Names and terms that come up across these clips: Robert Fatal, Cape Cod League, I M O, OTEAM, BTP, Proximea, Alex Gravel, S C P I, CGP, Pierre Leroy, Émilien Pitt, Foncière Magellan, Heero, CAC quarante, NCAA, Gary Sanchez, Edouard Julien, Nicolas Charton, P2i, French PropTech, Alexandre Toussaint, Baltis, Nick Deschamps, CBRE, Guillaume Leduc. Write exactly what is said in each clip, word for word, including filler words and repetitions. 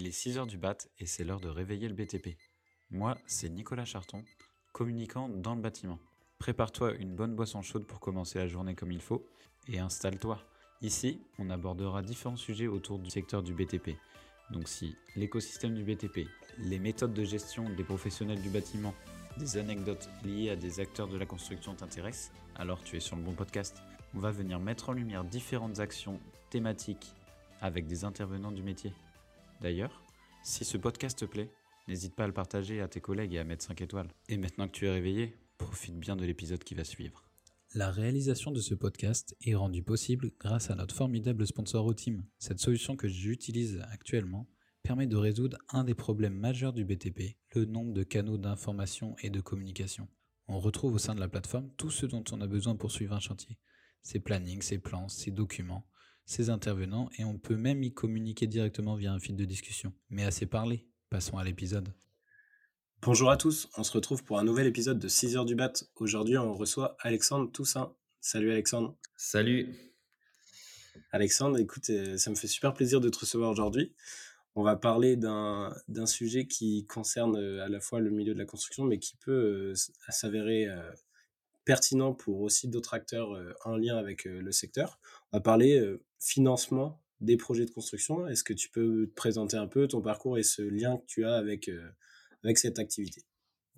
Il est six heures du bat et c'est l'heure de réveiller le B T P. Moi, c'est Nicolas Charton, communicant dans le bâtiment. Prépare-toi une bonne boisson chaude pour commencer la journée comme il faut et installe-toi. Ici, on abordera différents sujets autour du secteur du B T P. Donc si l'écosystème du B T P, les méthodes de gestion des professionnels du bâtiment, des anecdotes liées à des acteurs de la construction t'intéressent, alors tu es sur le bon podcast. On va venir mettre en lumière différentes actions thématiques avec des intervenants du métier. D'ailleurs, si ce podcast te plaît, n'hésite pas à le partager à tes collègues et à mettre cinq étoiles. Et maintenant que tu es réveillé, profite bien de l'épisode qui va suivre. La réalisation de ce podcast est rendue possible grâce à notre formidable sponsor O T E A M. Cette solution que j'utilise actuellement permet de résoudre un des problèmes majeurs du B T P, le nombre de canaux d'information et de communication. On retrouve au sein de la plateforme tout ce dont on a besoin pour suivre un chantier. Ses plannings, ses plans, ses documents, ses intervenants, et on peut même y communiquer directement via un fil de discussion. Mais assez parlé, passons à l'épisode. Bonjour à tous, on se retrouve pour un nouvel épisode de six heures du B A T. Aujourd'hui, on reçoit Alexandre Toussaint. Salut Alexandre. Salut. Alexandre, écoute, ça me fait super plaisir de te recevoir aujourd'hui. On va parler d'un, d'un sujet qui concerne à la fois le milieu de la construction, mais qui peut euh, s'avérer euh, pertinent pour aussi d'autres acteurs euh, en lien avec euh, le secteur. On va parler euh, financement des projets de construction. Est-ce que tu peux te présenter un peu ton parcours et ce lien que tu as avec... Euh, avec cette activité.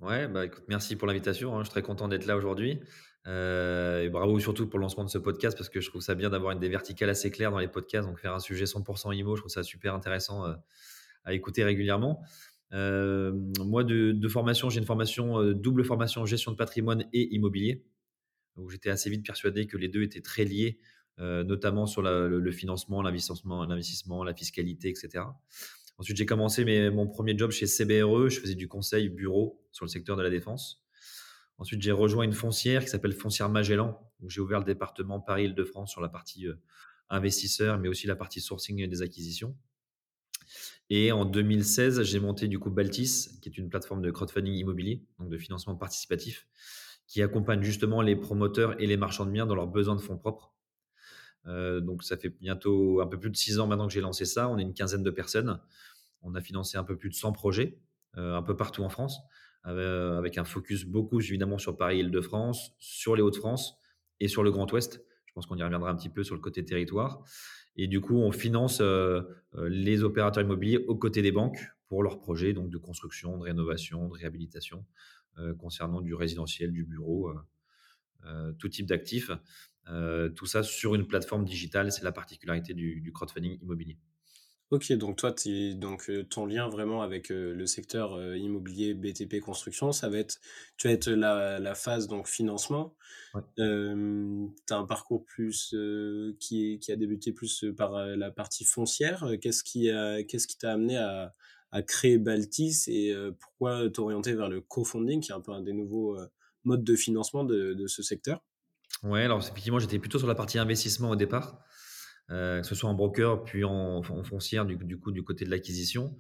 Ouais, bah écoute, merci pour l'invitation, hein. Je suis très content d'être là aujourd'hui. Euh, et bravo surtout pour le lancement de ce podcast, parce que je trouve ça bien d'avoir une des verticales assez claires dans les podcasts. Donc faire un sujet cent pour cent I M O, je trouve ça super intéressant euh, à écouter régulièrement. Euh, moi, de, de formation, j'ai une formation, euh, double formation gestion de patrimoine et immobilier. Donc j'étais assez vite persuadé que les deux étaient très liés, euh, notamment sur la, le, le financement, l'investissement, l'investissement, la fiscalité, et cetera. Ensuite, j'ai commencé mes, mon premier job chez C B R E. Je faisais du conseil bureau sur le secteur de la défense. Ensuite, j'ai rejoint une foncière qui s'appelle Foncière Magellan, où j'ai ouvert le département Paris-Île-de-France sur la partie euh, investisseur, mais aussi la partie sourcing des acquisitions. Et en deux mille seize, j'ai monté du coup Baltis, qui est une plateforme de crowdfunding immobilier, donc de financement participatif, qui accompagne justement les promoteurs et les marchands de biens dans leurs besoins de fonds propres. Euh, donc, ça fait bientôt un peu plus de six ans maintenant que j'ai lancé ça. On est une quinzaine de personnes. On a financé un peu plus de cent projets, euh, un peu partout en France, euh, avec un focus beaucoup évidemment sur Paris-Île-de-France, sur les Hauts-de-France et sur le Grand Ouest. Je pense qu'on y reviendra un petit peu sur le côté territoire. Et du coup, on finance euh, les opérateurs immobiliers aux côtés des banques pour leurs projets donc de construction, de rénovation, de réhabilitation, euh, concernant du résidentiel, du bureau, euh, euh, tout type d'actifs. Euh, tout ça sur une plateforme digitale, c'est la particularité du, du crowdfunding immobilier. Ok, donc toi, t'es, donc, euh, ton lien vraiment avec euh, le secteur euh, immobilier, B T P, construction, ça va être, tu vas être la, la phase donc, financement. Ouais. Euh, tu as un parcours plus, euh, qui, qui a débuté plus par euh, la partie foncière. Qu'est-ce qui, a, qu'est-ce qui t'a amené à, à créer Baltis et euh, pourquoi t'orienter vers le crowdfunding, qui est un peu un des nouveaux euh, modes de financement de, de ce secteur? Ouais, alors effectivement, j'étais plutôt sur la partie investissement au départ, euh, que ce soit en broker puis en, en foncière du, du coup du côté de l'acquisition.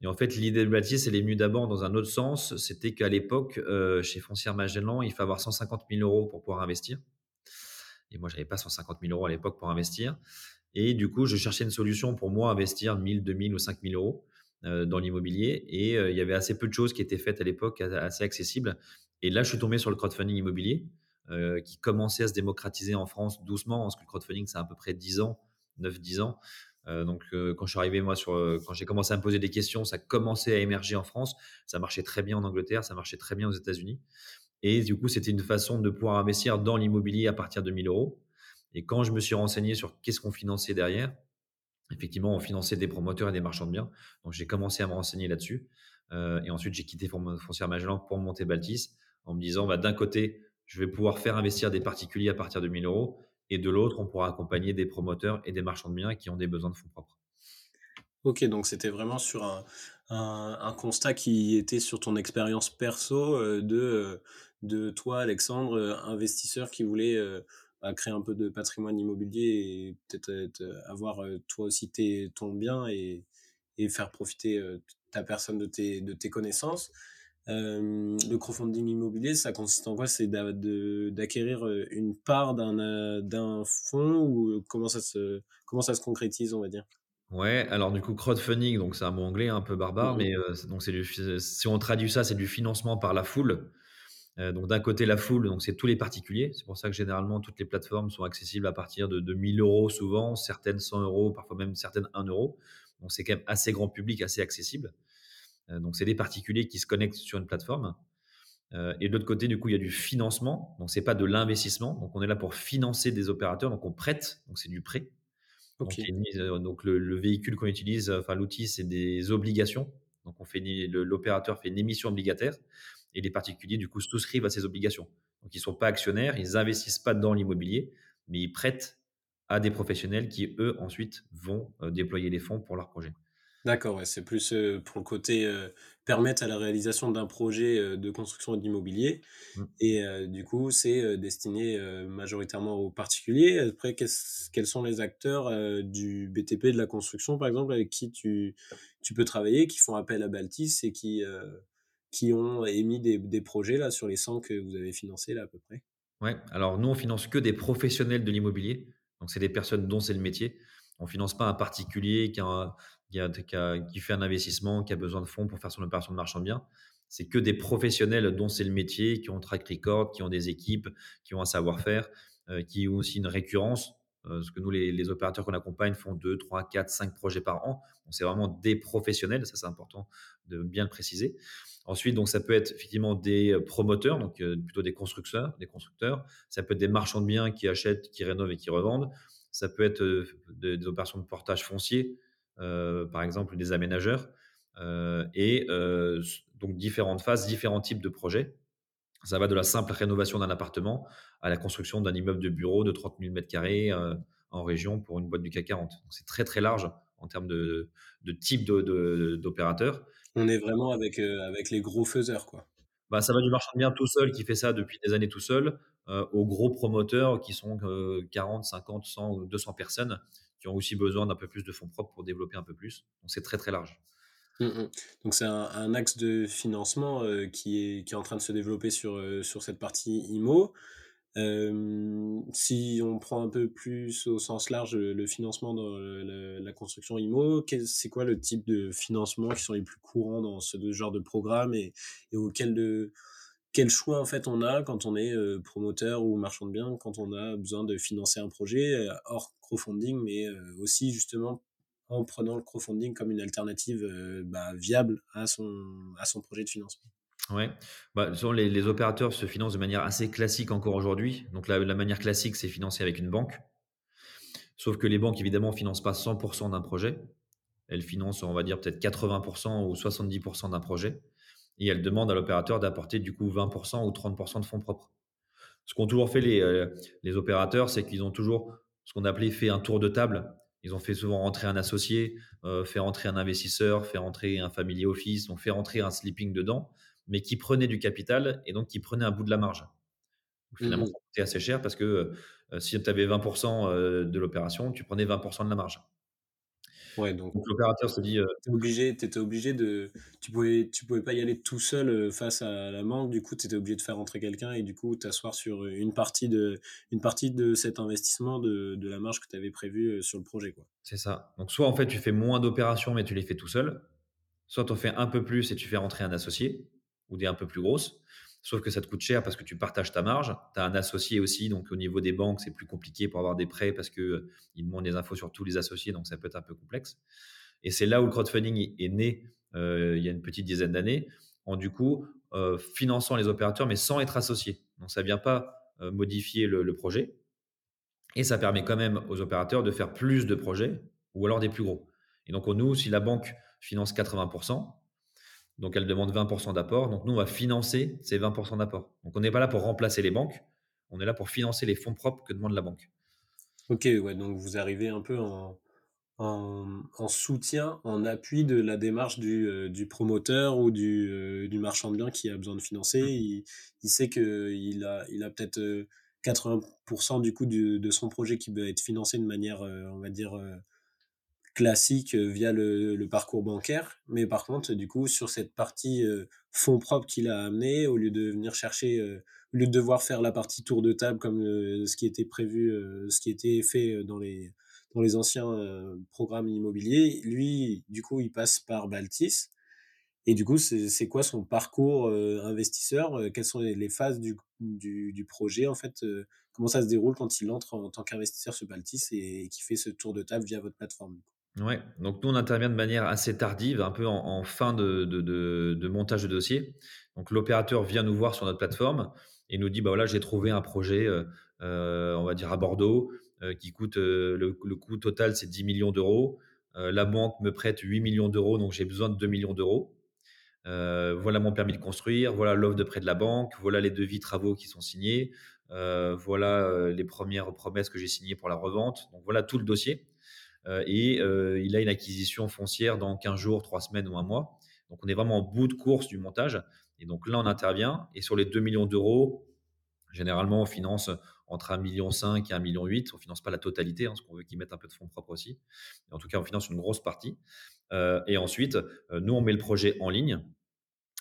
Et en fait, l'idée de Baltis, elle est venue d'abord dans un autre sens. C'était qu'à l'époque, euh, chez Foncière Magellan, il faut avoir cent cinquante mille euros pour pouvoir investir. Et moi, j'avais pas cent cinquante mille euros à l'époque pour investir. Et du coup, je cherchais une solution pour moi investir mille, deux mille ou cinq mille euros euh, dans l'immobilier. Et euh, il y avait assez peu de choses qui étaient faites à l'époque, assez accessibles. Et là, je suis tombé sur le crowdfunding immobilier. Euh, qui commençait à se démocratiser en France doucement, parce que le crowdfunding, c'est à peu près dix ans, neuf dix ans. Euh, donc, euh, quand je suis arrivé, moi, sur, euh, quand j'ai commencé à me poser des questions, ça commençait à émerger en France. Ça marchait très bien en Angleterre, ça marchait très bien aux États-Unis. Et du coup, c'était une façon de pouvoir investir dans l'immobilier à partir de mille euros. Et quand je me suis renseigné sur qu'est-ce qu'on finançait derrière, effectivement, on finançait des promoteurs et des marchands de biens. Donc, j'ai commencé à me renseigner là-dessus. Euh, et ensuite, j'ai quitté Foncière Magellan pour monter Baltis en me disant, bah, d'un côté, je vais pouvoir faire investir des particuliers à partir de mille euros et de l'autre, on pourra accompagner des promoteurs et des marchands de biens qui ont des besoins de fonds propres. Ok, donc c'était vraiment sur un, un, un constat qui était sur ton expérience perso euh, de, de toi, Alexandre, euh, investisseur qui voulait euh, bah, créer un peu de patrimoine immobilier et peut-être euh, avoir euh, toi aussi tes, ton bien et, et faire profiter euh, ta personne de tes, de tes connaissances. Euh, le crowdfunding immobilier, ça consiste en quoi? C'est d'a, de, d'acquérir une part d'un, d'un fonds, ou comment ça se, comment ça se concrétise, on va dire? Ouais, alors du coup, crowdfunding, donc c'est un mot anglais un peu barbare, Mhm. mais euh, c'est- donc c'est du, fi- si on traduit ça, c'est du financement par la foule. Euh, donc d'un côté, la foule, donc c'est tous les particuliers. C'est pour ça que généralement, toutes les plateformes sont accessibles à partir de, de mille euros souvent, certaines cent euros, parfois même certaines un euro. Donc c'est quand même assez grand public, assez accessible. Euh, donc c'est des particuliers qui se connectent sur une plateforme. Euh, et de l'autre côté, du coup, il y a du financement. Donc c'est pas de l'investissement. Donc on est là pour financer des opérateurs. Donc on prête, donc c'est du prêt. Donc, il y Ok. a une mise- euh, donc le, le véhicule qu'on utilise, euh, enfin l'outil, c'est des obligations. Donc on fait une é- le- l'opérateur fait une émission obligataire et les particuliers du coup souscrivent à ces obligations. Donc ils sont pas actionnaires, ils investissent pas dans l'immobilier, mais ils prêtent à des professionnels qui eux ensuite vont euh, déployer les fonds pour leur projet. D'accord, ouais, c'est plus euh, pour le côté euh, permettre à la réalisation d'un projet euh, de construction d'immobilier. Mm. Et euh, du coup, c'est euh, destiné euh, majoritairement aux particuliers. Après, qu'est-ce- quels sont les acteurs euh, du B T P, de la construction, par exemple, avec qui tu, tu peux travailler, qui font appel à Baltis et qui, euh, qui ont émis des, des projets là, sur les cent que vous avez financés là, à peu près? Ouais. Alors nous on finance que des professionnels de l'immobilier. Donc c'est des personnes dont c'est le métier. On finance pas un particulier qui a, un- qui a- qui a- qui fait un investissement, qui a besoin de fonds pour faire son opération de marchand de biens. C'est que des professionnels dont c'est le métier, qui ont un track record, qui ont des équipes, qui ont un savoir-faire, euh, qui ont aussi une récurrence. Euh, parce que nous, les, les opérateurs qu'on accompagne font deux, trois, quatre, cinq projets par an. Donc c'est vraiment des professionnels, ça c'est important de bien le préciser. Ensuite, donc ça peut être effectivement des euh, promoteurs, donc euh, plutôt des constructeurs, des constructeurs. Ça peut être des marchands de biens qui achètent, qui rénovent et qui revendent. Ça peut être euh, des, des opérations de portage foncier, euh, par exemple des aménageurs, euh, et euh, s- donc différentes phases, différents types de projets. Ça va de la simple rénovation d'un appartement à la construction d'un immeuble de bureau de trente mille mètres carrés euh, en région pour une boîte du CAC quarante. Donc c'est très très large en termes de, de type de- de- d'opérateur. On est vraiment avec, euh, avec les gros faiseurs, quoi. Bah, ça va du marchand de biens tout seul qui fait ça depuis des années tout seul euh, aux gros promoteurs qui sont euh, quarante, cinquante, cent ou deux cents personnes qui ont aussi besoin d'un peu plus de fonds propres pour développer un peu plus. Donc c'est très très large. Mm, mm. Donc c'est un, un axe de financement euh, qui est, qui est en train de se développer sur, euh, sur cette partie IMO. Euh, si on prend un peu plus au sens large euh, le financement dans le- le- la construction IMO, quel- c'est quoi le type de financement qui sont les plus courants dans ce de- genre de programme et, et auquel de, quel choix en fait on a quand on est euh, promoteur ou marchand de biens, quand on a besoin de financer un projet euh, hors crowdfunding, mais euh, aussi justement en prenant le crowdfunding comme une alternative euh, bah, viable à son, à son projet de financement. Ouais. Bah, disons, les, les opérateurs se financent de manière assez classique encore aujourd'hui. Donc la, la manière classique, c'est financer avec une banque. Sauf que les banques, évidemment, financent pas cent pour cent d'un projet. Elles financent, on va dire, peut-être quatre-vingts pour cent ou soixante-dix pour cent d'un projet. Et elles demandent à l'opérateur d'apporter du coup vingt pour cent ou trente pour cent de fonds propres. Ce qu'ont toujours fait les, euh, les opérateurs, c'est qu'ils ont toujours ce qu'on appelait fait un tour de table. Ils ont fait souvent rentrer un associé, euh, faire rentrer un investisseur, faire rentrer un family office, donc faire rentrer un sleeping dedans, mais qui prenait du capital et donc qui prenait un bout de la marge. Donc finalement, Mhm. ça coûtait assez cher parce que euh, si tu avais vingt pour cent euh, de l'opération, tu prenais vingt pour cent de la marge. Ouais, donc Donc l'opérateur se dit, euh, t'es obligé, t'étais obligé de, tu pouvais, tu pouvais pas y aller tout seul euh, face à la banque. Du coup, t'étais obligé de faire rentrer quelqu'un et du coup t'asseoir sur une partie de, une partie de cet investissement de, de la marge que t'avais prévue euh, sur le projet, quoi. c'est ça. Donc soit en fait, tu fais moins d'opérations, mais tu les fais tout seul. Soit tu fais un peu plus et tu fais rentrer un associé ou des un peu plus grosses. Sauf que ça te coûte cher parce que tu partages ta marge. Tu as un associé aussi, donc au niveau des banques, c'est plus compliqué pour avoir des prêts parce que euh, ils demandent des infos sur tous les associés, donc ça peut être un peu complexe. Et c'est là où le crowdfunding est né euh, il y a une petite dizaine d'années, en du coup euh, finançant les opérateurs mais sans être associé. Donc ça vient pas euh, modifier le, le projet et ça permet quand même aux opérateurs de faire plus de projets ou alors des plus gros. Et donc nous, si la banque finance quatre-vingts pour cent, donc, elle demande vingt pour cent d'apport. Donc, nous, on va financer ces vingt pour cent d'apport. Donc, on n'est pas là pour remplacer les banques. On est là pour financer les fonds propres que demande la banque. Ok, ouais, donc vous arrivez un peu en, en, en soutien, en appui de la démarche du, euh, du promoteur ou du, euh, du marchand de biens qui a besoin de financer. Mm. Il, il sait que il a, il a peut-être euh, quatre-vingts pour cent du coût du- de son projet qui va être financé de manière, euh, on va dire, euh, classique euh, via le, le parcours bancaire. Mais par contre, du coup, sur cette partie euh, fonds propres qu'il a amené, au lieu de venir chercher, euh, au lieu de devoir faire la partie tour de table comme euh, ce qui était prévu, euh, ce qui était fait euh, dans les dans les anciens euh, programmes immobiliers. Lui, du coup, il passe par Baltis. Et du coup, c'est, c'est quoi son parcours euh, investisseur? Quelles sont les, les phases du, du, du projet, en fait? euh, Comment ça se déroule quand il entre en, en tant qu'investisseur sur Baltis et, et qui fait ce tour de table via votre plateforme? Ouais, donc nous, on intervient de manière assez tardive, un peu en, en fin de, de, de, de montage de dossier. Donc, l'opérateur vient nous voir sur notre plateforme et nous dit, bah voilà, j'ai trouvé un projet, euh, on va dire à Bordeaux, euh, qui coûte, euh, le, le coût total, c'est dix millions d'euros. Euh, la banque me prête huit millions d'euros, donc j'ai besoin de deux millions d'euros. Euh, voilà mon permis de construire, voilà l'offre de prêt de la banque, voilà les devis travaux qui sont signés, euh, voilà les premières promesses que j'ai signées pour la revente. Donc, voilà tout le dossier. Euh, et euh, il a une acquisition foncière dans quinze jours, trois semaines ou un mois. Donc, on est vraiment en bout de course du montage. Et donc là, on intervient. Et sur les deux millions d'euros, généralement, on finance entre un virgule cinq million et un virgule huit million. On ne finance pas la totalité, hein, parce qu'on veut qu'ils mettent un peu de fonds propres aussi. Et en tout cas, on finance une grosse partie. Euh, et ensuite, euh, nous, on met le projet en ligne.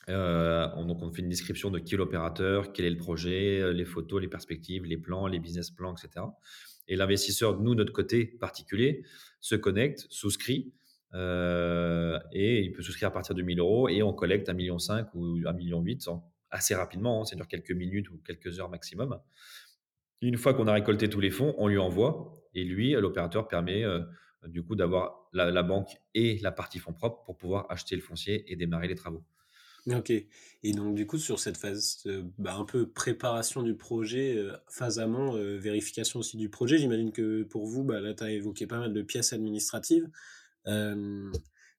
Euh, on, donc, on fait une description de qui est l'opérateur, quel est le projet, les photos, les perspectives, les plans, les business plans, et cetera. Et l'investisseur, nous, notre côté particulier, se connecte, souscrit, euh, et il peut souscrire à partir de mille euros et on collecte un virgule cinq million ou un virgule huit million assez rapidement, hein, ça dure quelques minutes ou quelques heures maximum. Une fois qu'on a récolté tous les fonds, on lui envoie et lui, l'opérateur permet euh, du coup d'avoir la, la banque et la partie fonds propres pour pouvoir acheter le foncier et démarrer les travaux. Ok. Et donc, du coup, sur cette phase, euh, bah, un peu préparation du projet, euh, phase amont, euh, vérification aussi du projet, j'imagine que pour vous, bah, là, tu as évoqué pas mal de pièces administratives. Euh,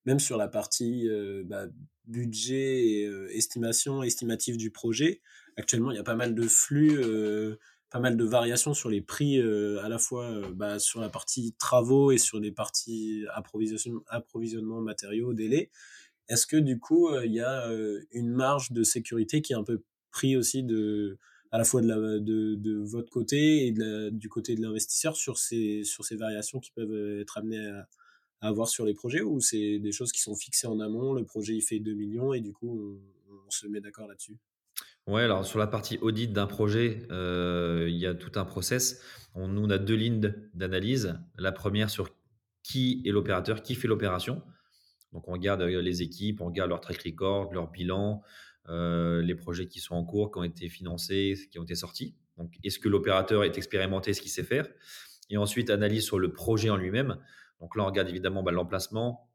même sur la partie euh, bah, budget et euh, estimation, estimative du projet, actuellement, il y a pas mal de flux, euh, pas mal de variations sur les prix, euh, à la fois euh, bah, sur la partie travaux et sur les parties approvisionnement, approvisionnement matériaux, délais. Est-ce que du coup, il euh, y a euh, une marge de sécurité qui est un peu prise aussi de, à la fois de, la, de, de votre côté et de la, du côté de l'investisseur sur ces, sur ces variations qui peuvent être amenées à, à avoir sur les projets, ou c'est des choses qui sont fixées en amont, le projet il fait deux millions et du coup on, on se met d'accord là-dessus? Ouais, alors sur la partie audit d'un projet, euh, il y a tout un process. On, nous, on a deux lignes d'analyse. La première sur qui est l'opérateur, qui fait l'opération. Donc, on regarde les équipes, on regarde leur track record, leur bilan, euh, les projets qui sont en cours, qui ont été financés, qui ont été sortis. Donc, est-ce que l'opérateur est expérimenté, ce qu'il sait faire? Et ensuite, analyse sur le projet en lui-même. Donc là, on regarde évidemment bah, l'emplacement,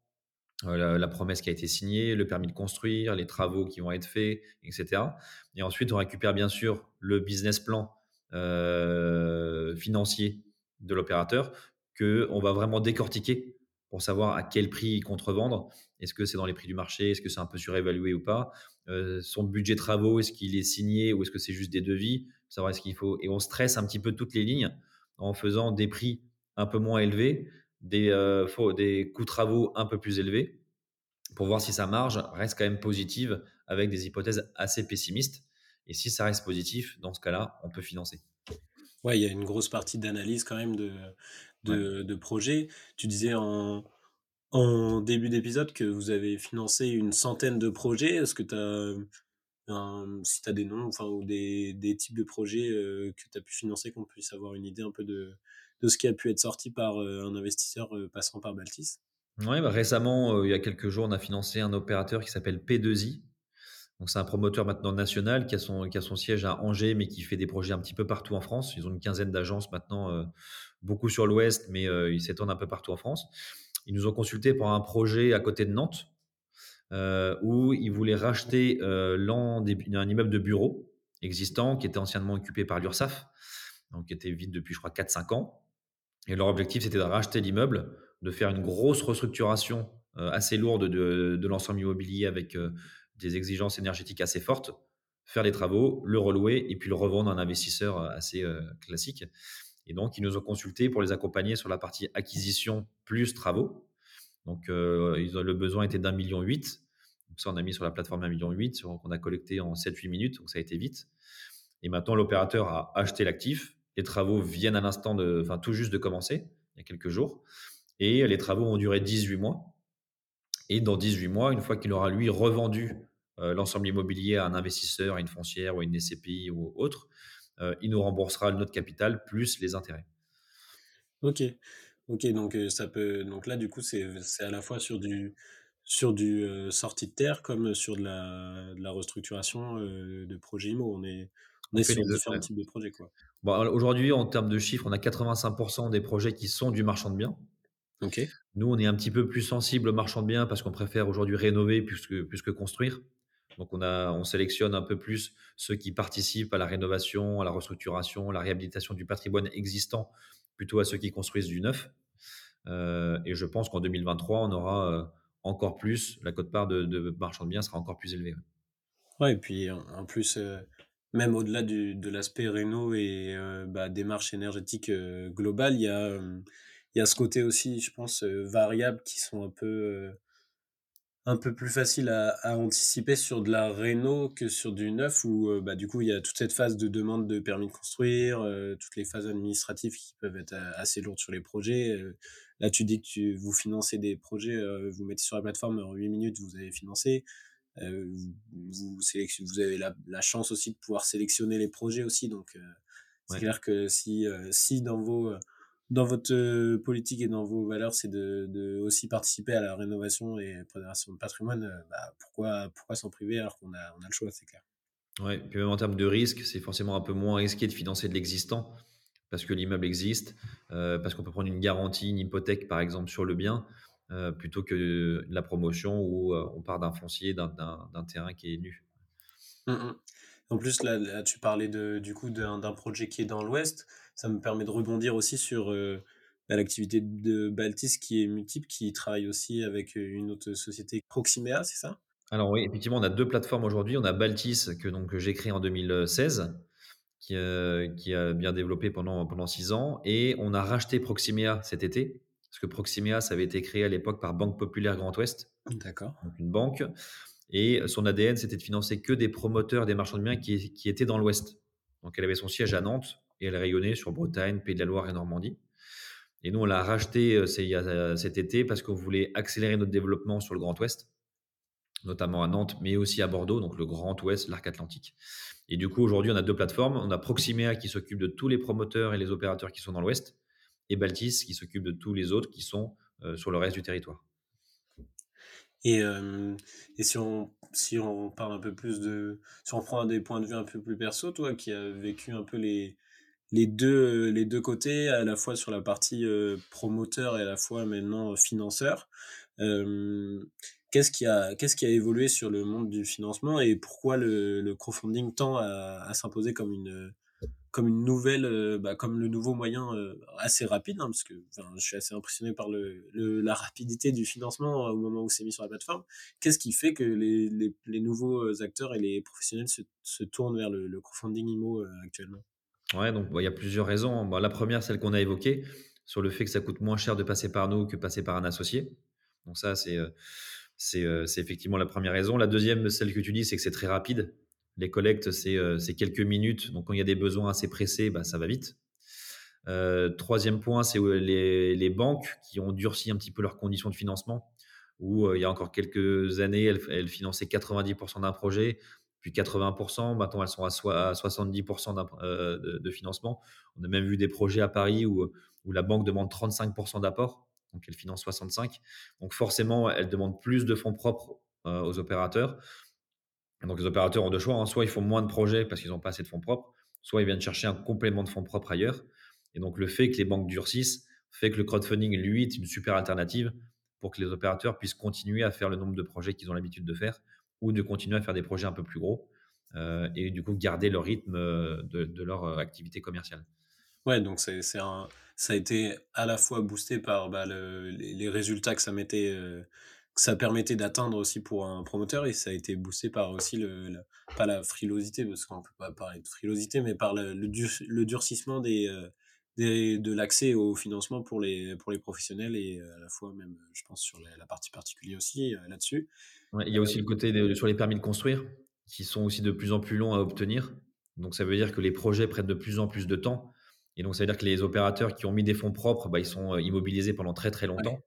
euh, la, la promesse qui a été signée, le permis de construire, les travaux qui vont être faits, et cetera. Et ensuite, on récupère bien sûr le business plan euh, financier de l'opérateur qu'on va vraiment décortiquer pour savoir à quel prix contrevendre. Est-ce que c'est dans les prix du marché? Est-ce que c'est un peu surévalué ou pas? Euh, son budget travaux, est-ce qu'il est signé ou est-ce que c'est juste des devis? Savoir est-ce qu'il faut. Et on stresse un petit peu toutes les lignes en faisant des prix un peu moins élevés, des, euh, faux, des coûts travaux un peu plus élevés pour voir si sa marge reste quand même positive avec des hypothèses assez pessimistes. Et si ça reste positif, dans ce cas-là, on peut financer. Ouais, il y a une grosse partie d'analyse quand même de de, ouais. de projet. Tu disais en en début d'épisode que vous avez financé une centaine de projets. Est-ce que tu as un, si tu as des noms, enfin ou des des types de projets euh, que tu as pu financer, qu'on puisse avoir une idée un peu de de ce qui a pu être sorti par euh, un investisseur euh, passant par Baltis? Ouais, bah récemment, euh, il y a quelques jours, on a financé un opérateur qui s'appelle P deux i. Donc, c'est un promoteur maintenant national qui a son, qui a son siège à Angers, mais qui fait des projets un petit peu partout en France. Ils ont une quinzaine d'agences maintenant, euh, beaucoup sur l'Ouest, mais euh, ils s'étendent un peu partout en France. Ils nous ont consultés pour un projet à côté de Nantes, euh, où ils voulaient racheter euh, l'un des, un immeuble de bureaux existant qui était anciennement occupé par l'URSSAF, donc qui était vide depuis, je crois, quatre cinq ans. Et leur objectif, c'était de racheter l'immeuble, de faire une grosse restructuration euh, assez lourde de, de l'ensemble immobilier avec... Euh, des exigences énergétiques assez fortes, faire les travaux, le relouer et puis le revendre à un investisseur assez euh, classique. Et donc, ils nous ont consultés pour les accompagner sur la partie acquisition plus travaux. Donc, euh, ils ont, le besoin était d'un million huit. Donc ça, on a mis sur la plateforme un million huit qu'on a collecté en sept huit minutes. Donc, ça a été vite. Et maintenant, l'opérateur a acheté l'actif. Les travaux viennent à l'instant, de, enfin tout juste de commencer, il y a quelques jours. Et les travaux ont duré dix-huit mois. Et dans dix-huit mois, une fois qu'il aura, lui, revendu euh, l'ensemble immobilier à un investisseur, à une foncière ou à une S C P I ou autre, euh, il nous remboursera notre capital plus les intérêts. Ok. Ok, donc euh, ça peut donc là du coup c'est c'est à la fois sur du sur du euh, sortie de terre comme sur de la, de la restructuration euh, de projets IMO. On est on On est fait les sur deux. différents Ouais. types de projets quoi. Bon, alors, aujourd'hui, en termes de chiffres, on a quatre-vingt-cinq pour cent des projets qui sont du marchand de biens. Ok. Nous, on est un petit peu plus sensible au marchand de biens parce qu'on préfère aujourd'hui rénover plus que, plus que construire. Donc, on, a, on sélectionne un peu plus ceux qui participent à la rénovation, à la restructuration, à la réhabilitation du patrimoine existant, plutôt à ceux qui construisent du neuf. Euh, et je pense qu'en deux mille vingt-trois, on aura euh, encore plus, la cote-part de, de marchand de biens sera encore plus élevée. Ouais, et puis en en plus, euh, même au-delà du, de l'aspect réno et euh, bah, démarche énergétique euh, globale, il y a, euh, il y a ce côté aussi, je pense, euh, variables qui sont un peu, euh, un peu plus faciles à, à anticiper sur de la réno que sur du neuf, où euh, bah, du coup, il y a toute cette phase de demande de permis de construire, euh, toutes les phases administratives qui peuvent être euh, assez lourdes sur les projets. Euh, là, tu dis que tu, vous financez des projets, euh, vous mettez sur la plateforme, en huit minutes, vous avez financé. Euh, vous, vous, sélection- vous avez la, la chance aussi de pouvoir sélectionner les projets aussi. Donc, euh, c'est Ouais. clair que si, euh, si dans vos, euh, dans votre euh, politique et dans vos valeurs, c'est de, de aussi participer à la rénovation et préservation de patrimoine, euh, bah, pourquoi, pourquoi s'en priver alors qu'on a, on a le choix, c'est clair. Ouais, puis même en termes de risque, c'est forcément un peu moins risqué de financer de l'existant parce que l'immeuble existe, euh, parce qu'on peut prendre une garantie, une hypothèque par exemple sur le bien, euh, plutôt que de la promotion où euh, on part d'un foncier, d'un, d'un- d'un terrain qui est nu. Mm, mm. En plus, là, là, tu parlais de, du coup d'un d'un projet qui est dans l'Ouest. Ça me permet de rebondir aussi sur euh, bah, l'activité de Baltis qui est multiple, qui travaille aussi avec euh, une autre société, Proximea, c'est ça? Alors oui, effectivement, on a deux plateformes aujourd'hui. On a Baltis que donc que j'ai créé en deux mille seize, qui, euh, qui a bien développé pendant pendant six ans, et on a racheté Proximea cet été, parce que Proximea ça avait été créé à l'époque par Banque Populaire Grand Ouest, D'accord. donc une banque, et son A D N c'était de financer que des promoteurs, des marchands de biens qui qui étaient dans l'Ouest. Donc elle avait son siège à Nantes et elle rayonnait sur Bretagne, Pays de la Loire et Normandie. Et nous on l'a racheté euh, c'est il y a, euh, cet été parce qu'on voulait accélérer notre développement sur le Grand Ouest, notamment à Nantes, mais aussi à Bordeaux, donc le Grand Ouest, l'arc atlantique. Et du coup, aujourd'hui, on a deux plateformes. On a Proximea qui s'occupe de tous les promoteurs et les opérateurs qui sont dans l'Ouest, et Baltis qui s'occupe de tous les autres qui sont euh, sur le reste du territoire. Et, euh, et si on, si on parle un peu plus de, si on prend des points de vue un peu plus perso, toi qui as vécu un peu les, les deux, euh, les deux côtés, à la fois sur la partie euh, promoteur et à la fois maintenant euh, financeur, euh, qu'est-ce qui a, qu'est-ce qui a évolué sur le monde du financement et pourquoi le, le crowdfunding tend à, à s'imposer comme une, comme une nouvelle, euh, bah, comme le nouveau moyen euh, assez rapide, hein, parce que enfin, je suis assez impressionné par le, le, la rapidité du financement euh, au moment où c'est mis sur la plateforme. Qu'est-ce qui fait que les, les, les nouveaux acteurs et les professionnels se, se tournent vers le, le crowdfunding IMO euh, actuellement? Ouais, donc bah, il y a plusieurs raisons. Bah, la première, celle qu'on a évoquée, sur le fait que ça coûte moins cher de passer par nous que passer par un associé. Donc ça, c'est euh, c'est euh, c'est effectivement la première raison. La deuxième, celle que tu dis, c'est que c'est très rapide. Les collectes, c'est euh, c'est quelques minutes. Donc quand il y a des besoins assez pressés, bah, ça va vite. Euh, troisième point, c'est euh, les, les banques qui ont durci un petit peu leurs conditions de financement, où euh, il y a encore quelques années, elles, elles finançaient quatre-vingt-dix pour cent d'un projet, puis quatre-vingts pour cent. Maintenant, elles sont à, soi- à soixante-dix pour cent d'un- euh, de, de financement. On a même vu des projets à Paris où, où la banque demande trente-cinq pour cent d'apport, donc elle finance soixante-cinq. Donc forcément, elle demande plus de fonds propres euh, aux opérateurs. Donc, les opérateurs ont deux choix, hein. Soit ils font moins de projets parce qu'ils n'ont pas assez de fonds propres, soit ils viennent chercher un complément de fonds propres ailleurs. Et donc, le fait que les banques durcissent fait que le crowdfunding, lui, est une super alternative pour que les opérateurs puissent continuer à faire le nombre de projets qu'ils ont l'habitude de faire ou de continuer à faire des projets un peu plus gros euh, et du coup garder le rythme euh, de, de leur euh, activité commerciale. Ouais, donc c'est, c'est un, ça a été à la fois boosté par bah, le, les les résultats que ça mettait, euh, que ça permettait d'atteindre aussi pour un promoteur, et ça a été boosté par aussi le, la- pas la frilosité, parce qu'on peut pas parler de frilosité, mais par le, le, dur- le durcissement des, euh, des, de l'accès au financement pour les, pour les professionnels et euh, à la fois même, je pense, sur la, la partie particulier aussi euh, là-dessus. Ouais, il y a aussi Euh, le côté de- sur les permis de construire qui sont aussi de plus en plus longs à obtenir. Donc ça veut dire que les projets prennent de plus en plus de temps. Et donc ça veut dire que les opérateurs qui ont mis des fonds propres, bah, ils sont euh, immobilisés pendant très très ouais. longtemps.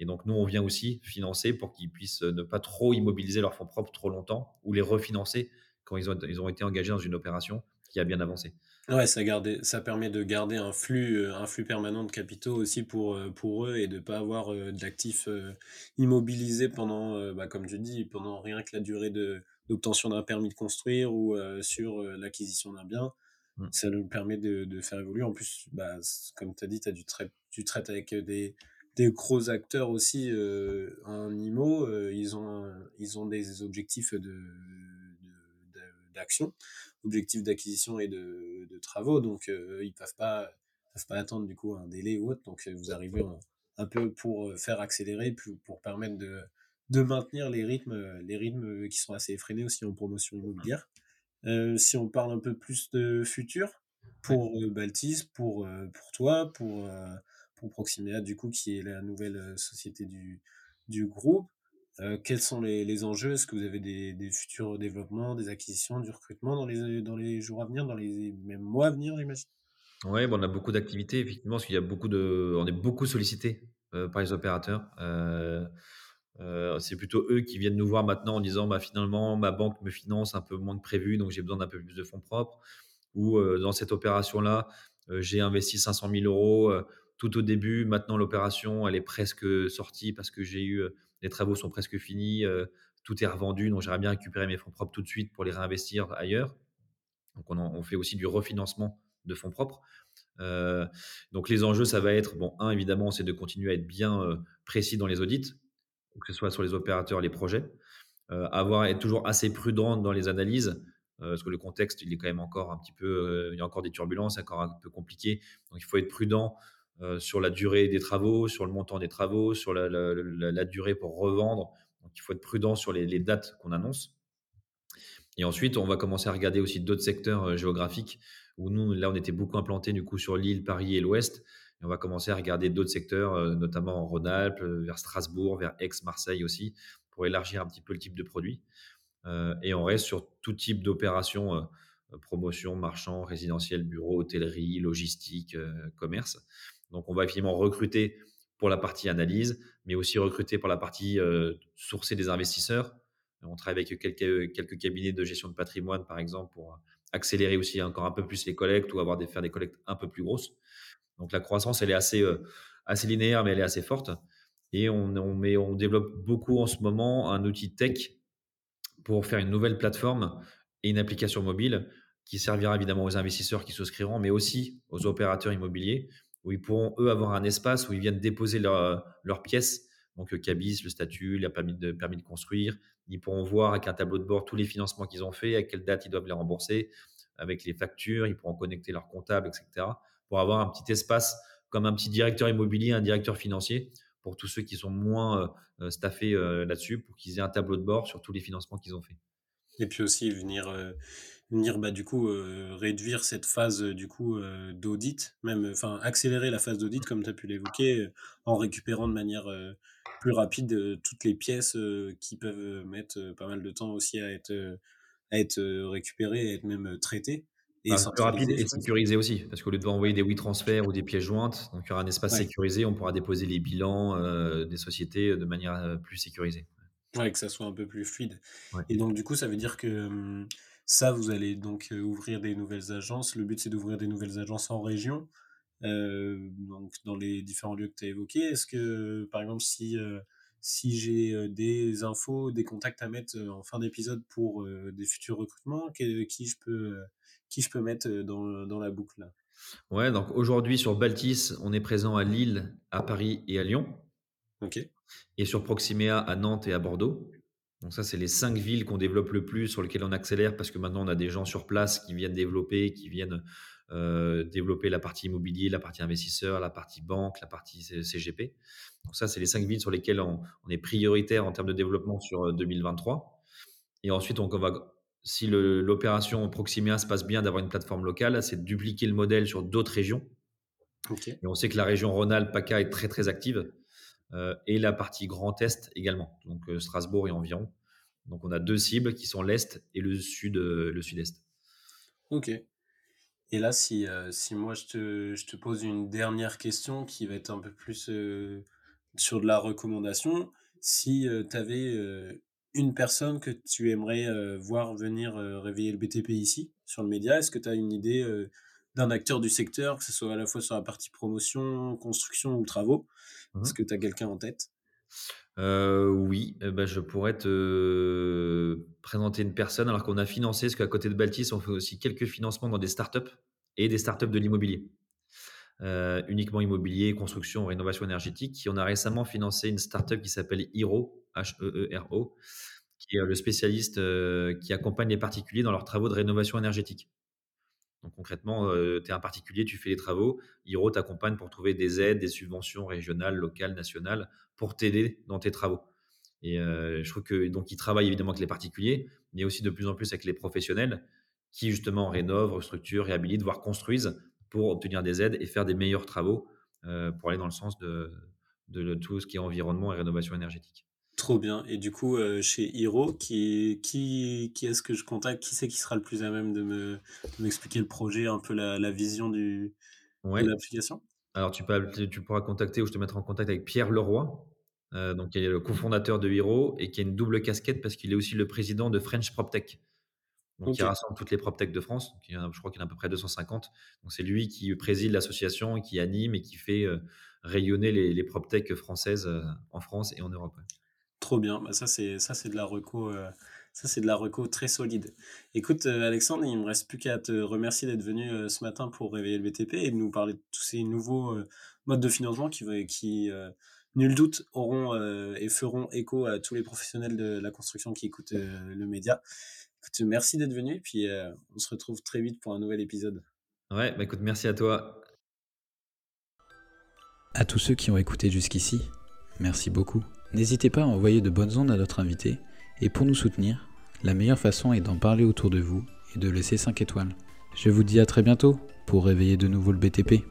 Et donc nous, on vient aussi financer pour qu'ils puissent euh, ne pas trop immobiliser leurs fonds propres trop longtemps ou les refinancer quand ils ont, ils ont été engagés dans une opération qui a bien avancé. Ouais, ça, gardait- ça permet de garder un flux, euh, un flux permanent de capitaux aussi pour, euh, pour eux et de ne pas avoir euh, d'actifs euh, immobilisés pendant, euh, bah, comme tu dis, pendant rien que la durée de, d'obtention d'un permis de construire ou euh, sur euh, l'acquisition d'un bien. Mm. Ça nous permet de, de faire évoluer. En plus, bah, c- comme tu as dit, t'as du trai- tu traites avec des, des gros acteurs aussi. Euh, un I M O, euh, ils, ont, un- ils ont des objectifs de, de- de- d'action, objectifs d'acquisition et de, de travaux. Donc, euh, ils ne peuvent pas, peuvent pas attendre du coup un délai ou autre. Donc, euh, vous arrivez en- un peu pour euh, faire accélérer, puis pour permettre de, de maintenir les rythmes, euh, les rythmes euh, qui sont assez effrénés aussi en promotion immobilière. Euh, si on parle un peu plus de futur, Ouais. pour euh, Baltis, pour, euh, pour toi, pour, euh, pour Proximea, du coup, qui est la nouvelle euh, société du, du groupe, euh, quels sont les, les enjeux? Est-ce que vous avez des, des futurs développements, des acquisitions, du recrutement dans les, dans les jours à venir, dans les même mois à venir, j'imagine? Ouais, bon, on a beaucoup d'activités, effectivement, parce qu'il y a beaucoup de, on est beaucoup sollicité euh, par les opérateurs. Euh, euh, c'est plutôt eux qui viennent nous voir maintenant en disant, bah, finalement, ma banque me finance un peu moins que prévu, donc j'ai besoin d'un peu plus de fonds propres. Ou euh, dans cette opération-là, euh, j'ai investi cinq cent mille euros euh, tout au début. Maintenant, l'opération, elle est presque sortie parce que j'ai eu, euh, les travaux sont presque finis, euh, tout est revendu, donc j'aimerais bien récupérer mes fonds propres tout de suite pour les réinvestir ailleurs. Donc, on, en- on fait aussi du refinancement de fonds propres. Euh, donc les enjeux, ça va être, bon, un, évidemment, c'est de continuer à être bien euh, précis dans les audits, que ce soit sur les opérateurs, les projets, euh, avoir être toujours assez prudent dans les analyses, euh, parce que le contexte, il est quand même encore un petit peu, euh, il y a encore des turbulences, encore un peu compliqué. Donc il faut être prudent euh, sur la durée des travaux, sur le montant des travaux, sur la, la- la- la durée pour revendre. Donc il faut être prudent sur les les dates qu'on annonce. Et ensuite, on va commencer à regarder aussi d'autres secteurs euh, géographiques où nous, là, on était beaucoup implantés du coup sur l'île, Paris et l'Ouest. Et on va commencer à regarder d'autres secteurs, euh, notamment en Rhône-Alpes, euh, vers Strasbourg, vers Aix, Marseille aussi, pour élargir un petit peu le type de produit. Euh, et on reste sur tout type d'opérations, euh, euh, promotion, marchand, résidentiel, bureau, hôtellerie, logistique, euh, commerce. Donc, on va finalement recruter pour la partie analyse, mais aussi recruter pour la partie euh, sourcer des investisseurs. On travaille avec quelques, quelques cabinets de gestion de patrimoine, par exemple, pour euh, accélérer aussi encore un peu plus les collectes ou avoir des, faire des collectes un peu plus grosses. Donc la croissance, elle est assez, euh, assez linéaire, mais elle est assez forte. Et on, on, met, on développe beaucoup en ce moment un outil tech pour faire une nouvelle plateforme et une application mobile qui servira évidemment aux investisseurs qui souscriront, mais aussi aux opérateurs immobiliers, où ils pourront, eux, avoir un espace où ils viennent déposer leur- leurs pièces, donc le cabis, le statut, le permis de, permis de construire. Ils pourront voir avec un tableau de bord tous les financements qu'ils ont faits, à quelle date ils doivent les rembourser, avec les factures, ils pourront connecter leur comptable, et cetera, pour avoir un petit espace comme un petit directeur immobilier, un directeur financier, pour tous ceux qui sont moins euh, euh, staffés euh, là-dessus, pour qu'ils aient un tableau de bord sur tous les financements qu'ils ont faits. Et puis aussi venir, euh, venir bah, du coup euh, réduire cette phase euh, du coup euh, d'audit, même enfin accélérer la phase d'audit comme tu as pu l'évoquer, euh, en récupérant de manière euh, plus rapide euh, toutes les pièces euh, qui peuvent euh, mettre euh, pas mal de temps aussi à être, euh, à être euh, récupérées, à être même euh, traitées et Enfin, plus rapide centralisées, et je pense. sécurisé aussi, parce qu'au lieu de devoir envoyer des oui transferts ou des pièces jointes, donc il y aura un espace Ouais. sécurisé, on pourra déposer les bilans euh, des sociétés de manière euh, plus sécurisée. Ouais, que ça soit un peu plus fluide. Ouais. Et donc, du coup, ça veut dire que hum, ça, vous allez donc euh, ouvrir des nouvelles agences. Le but, c'est d'ouvrir des nouvelles agences en région, euh, donc dans les différents lieux que tu as évoqués. Est-ce que, par exemple, si, euh, si j'ai euh, des infos, des contacts à mettre euh, en fin d'épisode pour euh, des futurs recrutements, que- qui je peux, euh, qui je peux mettre euh, dans, dans la boucle là? Ouais, donc aujourd'hui sur Baltis, on est présent à Lille, à Paris et à Lyon, Ok. et sur Proximea à Nantes et à Bordeaux. Donc ça, c'est les cinq villes qu'on développe le plus, sur lesquelles on accélère, parce que maintenant, on a des gens sur place qui viennent développer, qui viennent euh, développer la partie immobilier, la partie investisseur, la partie banque, la partie C- CGP. Donc ça, c'est les cinq villes sur lesquelles on, on est prioritaire en termes de développement sur euh, deux mille vingt-trois. Et ensuite, on va, si le- l'opération Proximea se passe bien, d'avoir une plateforme locale, c'est de dupliquer le modèle sur d'autres régions. Ok. Et on sait que la région Rhône-Alpes, PACA est très, très active, euh, et la partie Grand Est également, donc euh, Strasbourg et environ. Donc on a deux cibles qui sont l'Est et le Sud, euh, le Sud-Est. Ok. Et là, si, euh, si moi je te, je te pose une dernière question qui va être un peu plus euh, sur de la recommandation, si tu avais une personne que tu aimerais euh, voir venir euh, réveiller le B T P ici, sur le média, est-ce que tu as une idée euh, d'un acteur du secteur, que ce soit à la fois sur la partie promotion, construction ou travaux. Mmh. Est-ce que tu as quelqu'un en tête ? Euh, oui, eh ben, je pourrais te présenter une personne. Alors qu'on a financé, parce qu'à côté de Baltis, on fait aussi quelques financements dans des startups et des startups de l'immobilier. Euh, uniquement immobilier, construction, rénovation énergétique. Et on a récemment financé une startup qui s'appelle Heero, H E E R O, qui est le spécialiste euh, qui accompagne les particuliers dans leurs travaux de rénovation énergétique. Donc concrètement, euh, tu es un particulier, tu fais les travaux, Heero t'accompagne pour trouver des aides, des subventions régionales, locales, nationales, pour t'aider dans tes travaux. Et euh, je trouve que donc ils travaillent évidemment avec les particuliers, mais aussi de plus en plus avec les professionnels qui justement rénovent, restructurent, réhabilitent, voire construisent pour obtenir des aides et faire des meilleurs travaux euh, pour aller dans le sens de, de, de tout ce qui est environnement et rénovation énergétique. Trop bien. Et du coup, euh, chez Heero, qui, qui, qui est-ce que je contacte ? Qui c'est qui sera le plus à même de, me, de m'expliquer le projet, un peu la, la vision du, ouais. de l'application ? Alors, tu, peux, tu pourras contacter ou je te mettrai en contact avec Pierre Leroy, euh, donc, qui est le cofondateur de Heero et qui a une double casquette parce qu'il est aussi le président de French PropTech, donc, okay. qui rassemble toutes les PropTech de France. Donc, il y en a, je crois qu'il y en a à peu près deux cent cinquante. Donc, c'est lui qui préside l'association, qui anime et qui fait euh, rayonner les, les PropTech françaises euh, en France et en Europe. Ouais. Trop bien, bah ça, c'est, ça, c'est de la reco, euh, ça c'est de la reco très solide. Écoute euh, Alexandre, il ne me reste plus qu'à te remercier d'être venu euh, ce matin pour réveiller le B T P et de nous parler de tous ces nouveaux euh, modes de financement qui, qui euh, nul doute, auront euh, et feront écho à tous les professionnels de la construction qui écoutent euh, le média. Écoute, merci d'être venu et puis euh, on se retrouve très vite pour un nouvel épisode. Ouais, bah écoute, merci à toi. À tous ceux qui ont écouté jusqu'ici, merci beaucoup. N'hésitez pas à envoyer de bonnes ondes à notre invité, et pour nous soutenir, la meilleure façon est d'en parler autour de vous et de laisser cinq étoiles. Je vous dis à très bientôt pour réveiller de nouveau le B T P.